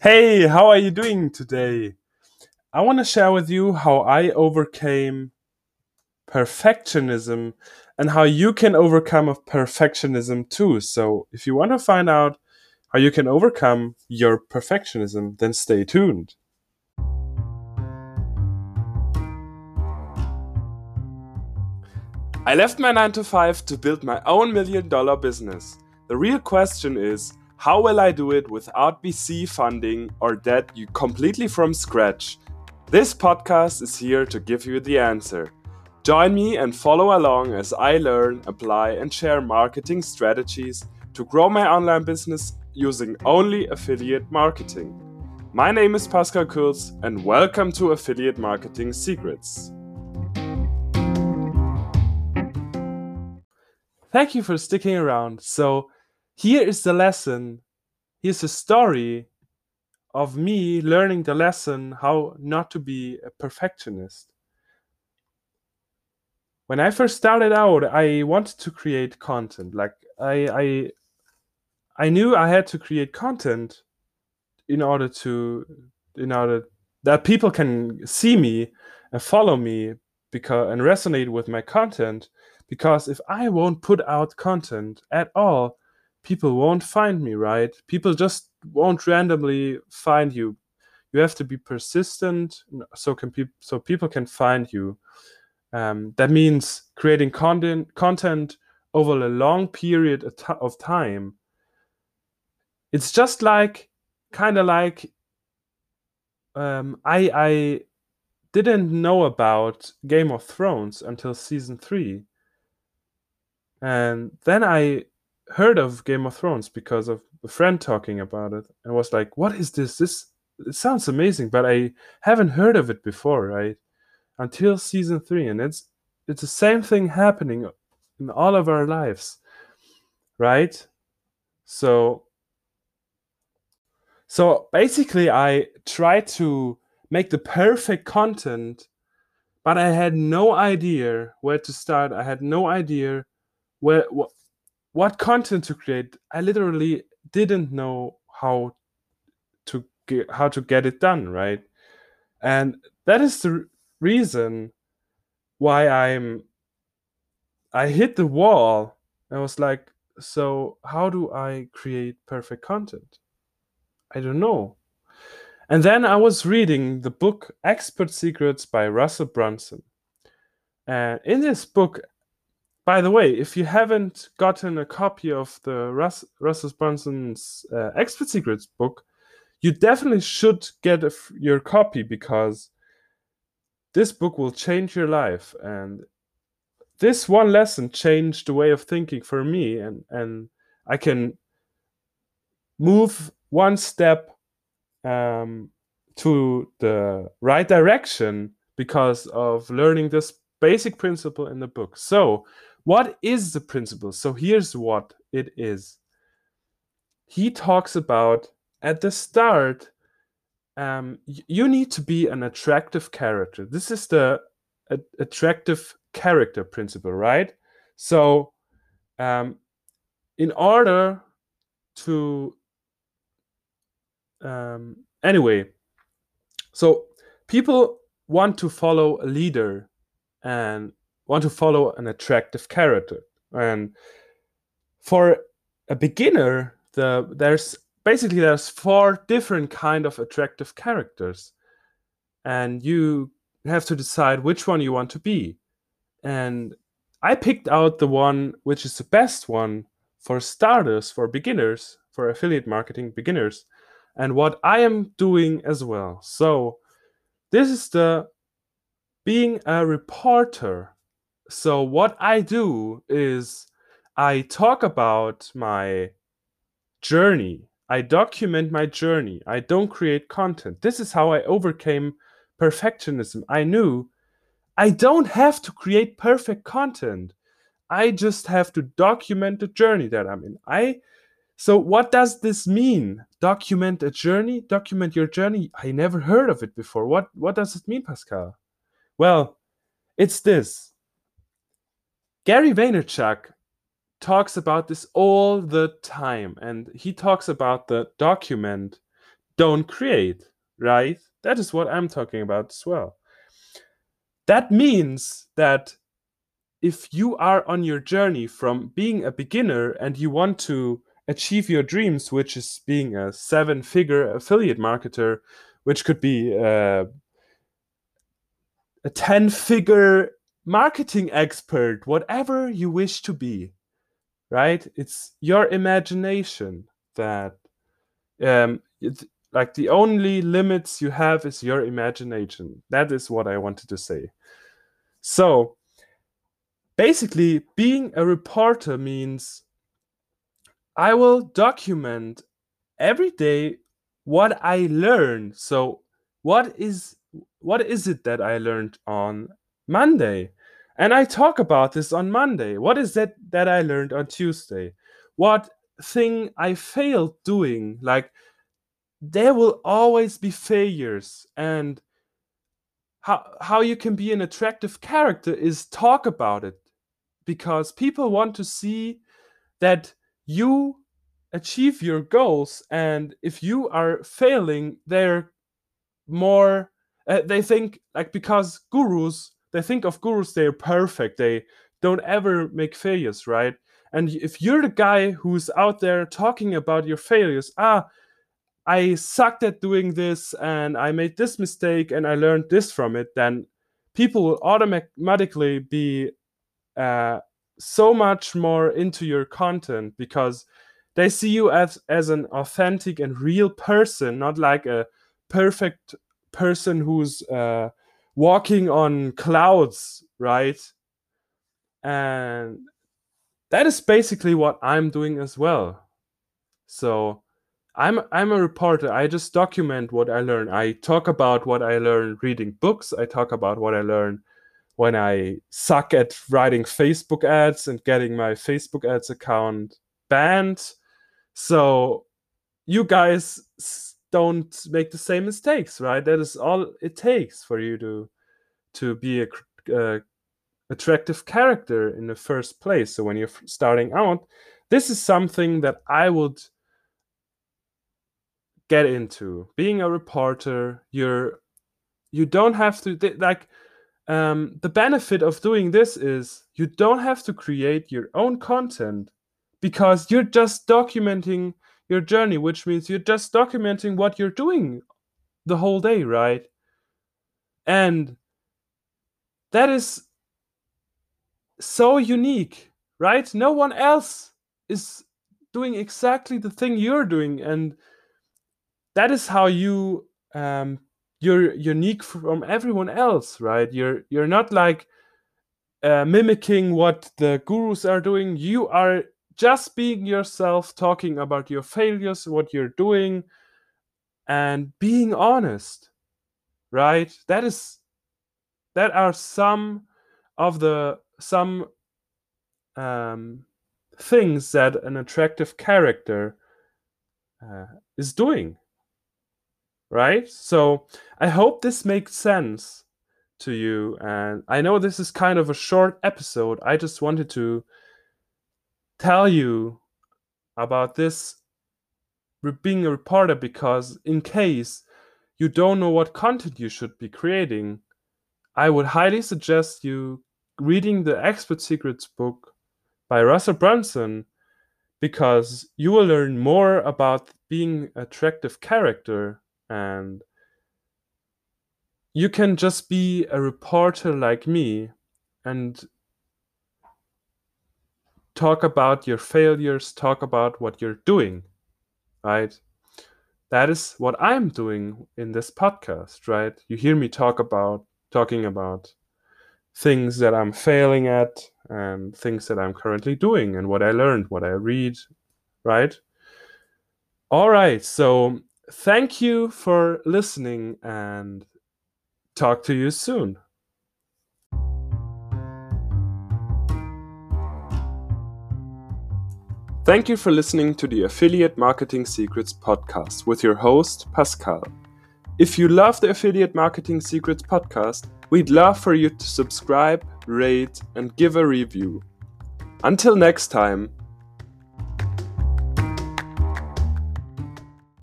Hey, how are you doing today? I want to share with you how I overcame perfectionism and how you can overcome perfectionism too. So if you want to find out how you can overcome your perfectionism, then stay tuned. I left my 9-to-5 to build my own million-dollar business. The real question is, how will I do it without VC funding or debt completely from scratch? This podcast is here to give you the answer. Join me and follow along as I learn, apply and share marketing strategies to grow my online business using only affiliate marketing. My name is Pascal Kurz and welcome to Affiliate Marketing Secrets. Thank you for sticking around. So, here is the lesson. Here's a story of me learning the lesson how not to be a perfectionist. When I first started out, I wanted to create content. Like I knew I had to create content in order that people can see me and follow me and resonate with my content. Because if I won't put out content at all, people won't find me, right? People just won't randomly find you. You have to be persistent so people can find you. That means creating content over a long period of time. It's just like, I didn't know about Game of Thrones until season 3. And then I heard of Game of Thrones because of a friend talking about it and was like, what is this? It sounds amazing, but I haven't heard of it before, right? Until season 3. And it's the same thing happening in all of our lives, right? So basically I tried to make the perfect content, but I had no idea where to start. I had no idea what content to create. I literally didn't know how to get it done, right? And that is the reason why I hit the wall. I was like, so how do I create perfect content? I don't know. And then I was reading the book Expert Secrets by Russell Brunson. And in this book, by the way, if you haven't gotten a copy of the Russell Brunson's Expert Secrets book, you definitely should get your copy, because this book will change your life. And this one lesson changed the way of thinking for me, and I can move one step to the right direction because of learning this basic principle in the book. So, what is the principle? So here's what it is. He talks about, at the start, you need to be an attractive character. This is the attractive character principle, right? So in order to... anyway, so people want to follow a leader and want to follow an attractive character. And for a beginner, there's 4 different kind of attractive characters, and you have to decide which one you want to be. And I picked out the one which is the best one for starters, for beginners, for affiliate marketing beginners, and what I am doing as well. So this is the being a reporter. So what I do is I talk about my journey. I document my journey. I don't create content. This is how I overcame perfectionism. I knew I don't have to create perfect content. I just have to document the journey that I'm in. So what does this mean? Document a journey? Document your journey? I never heard of it before. What does it mean, Pascal? Well, it's this. Gary Vaynerchuk talks about this all the time, and he talks about the document don't create, right? That is what I'm talking about as well. That means that if you are on your journey from being a beginner and you want to achieve your dreams, which is being a 7-figure affiliate marketer, which could be a 10-figure marketing expert, whatever you wish to be, right? It's your imagination that, like the only limits you have is your imagination. That is what I wanted to say. So basically, being a reporter means I will document every day what I learn. So what is it that I learned on Monday? And I talk about this on Monday. What is it that I learned on Tuesday? What thing I failed doing? Like, there will always be failures. And how you can be an attractive character is talk about it. Because people want to see that you achieve your goals. And if you are failing, they're more... they think, like, because gurus... They think of gurus, they're perfect. They don't ever make failures, right? And if you're the guy who's out there talking about your failures, I sucked at doing this and I made this mistake and I learned this from it, then people will automatically be so much more into your content because they see you as an authentic and real person, not like a perfect person who's... walking on clouds, right? And that is basically what I'm doing as well. So I'm a reporter. I just document what I learn. I talk about what I learn reading books. I talk about what I learn when I suck at writing Facebook ads and getting my Facebook ads account banned. So you guys don't make the same mistakes, right? That is all it takes for you to be a attractive character in the first place. So when you're starting out, this is something that I would get into. Being a reporter, you don't have to the benefit of doing this is you don't have to create your own content because you're just documenting your journey, which means you're just documenting what you're doing the whole day, right? And that is so unique, right? No one else is doing exactly the thing you're doing, and that is how you're unique from everyone else, right? You're not like mimicking what the gurus are doing. You are just being yourself, talking about your failures, what you're doing, and being honest, right? That are some of the things that an attractive character is doing, right? So I hope this makes sense to you, and I know this is kind of a short episode. I just wanted to tell you about this being a reporter, because in case you don't know what content you should be creating, I would highly suggest you reading the Expert Secrets book by Russell Brunson, because you will learn more about being an attractive character, and you can just be a reporter like me and talk about your failures, talk about what you're doing, right? That is what I'm doing in this podcast, right? You hear me talking about things that I'm failing at and things that I'm currently doing and what I learned, what I read, right? All right, so thank you for listening and talk to you soon. Thank you for listening to the Affiliate Marketing Secrets podcast with your host, Pascal. If you love the Affiliate Marketing Secrets podcast, we'd love for you to subscribe, rate, and give a review. Until next time.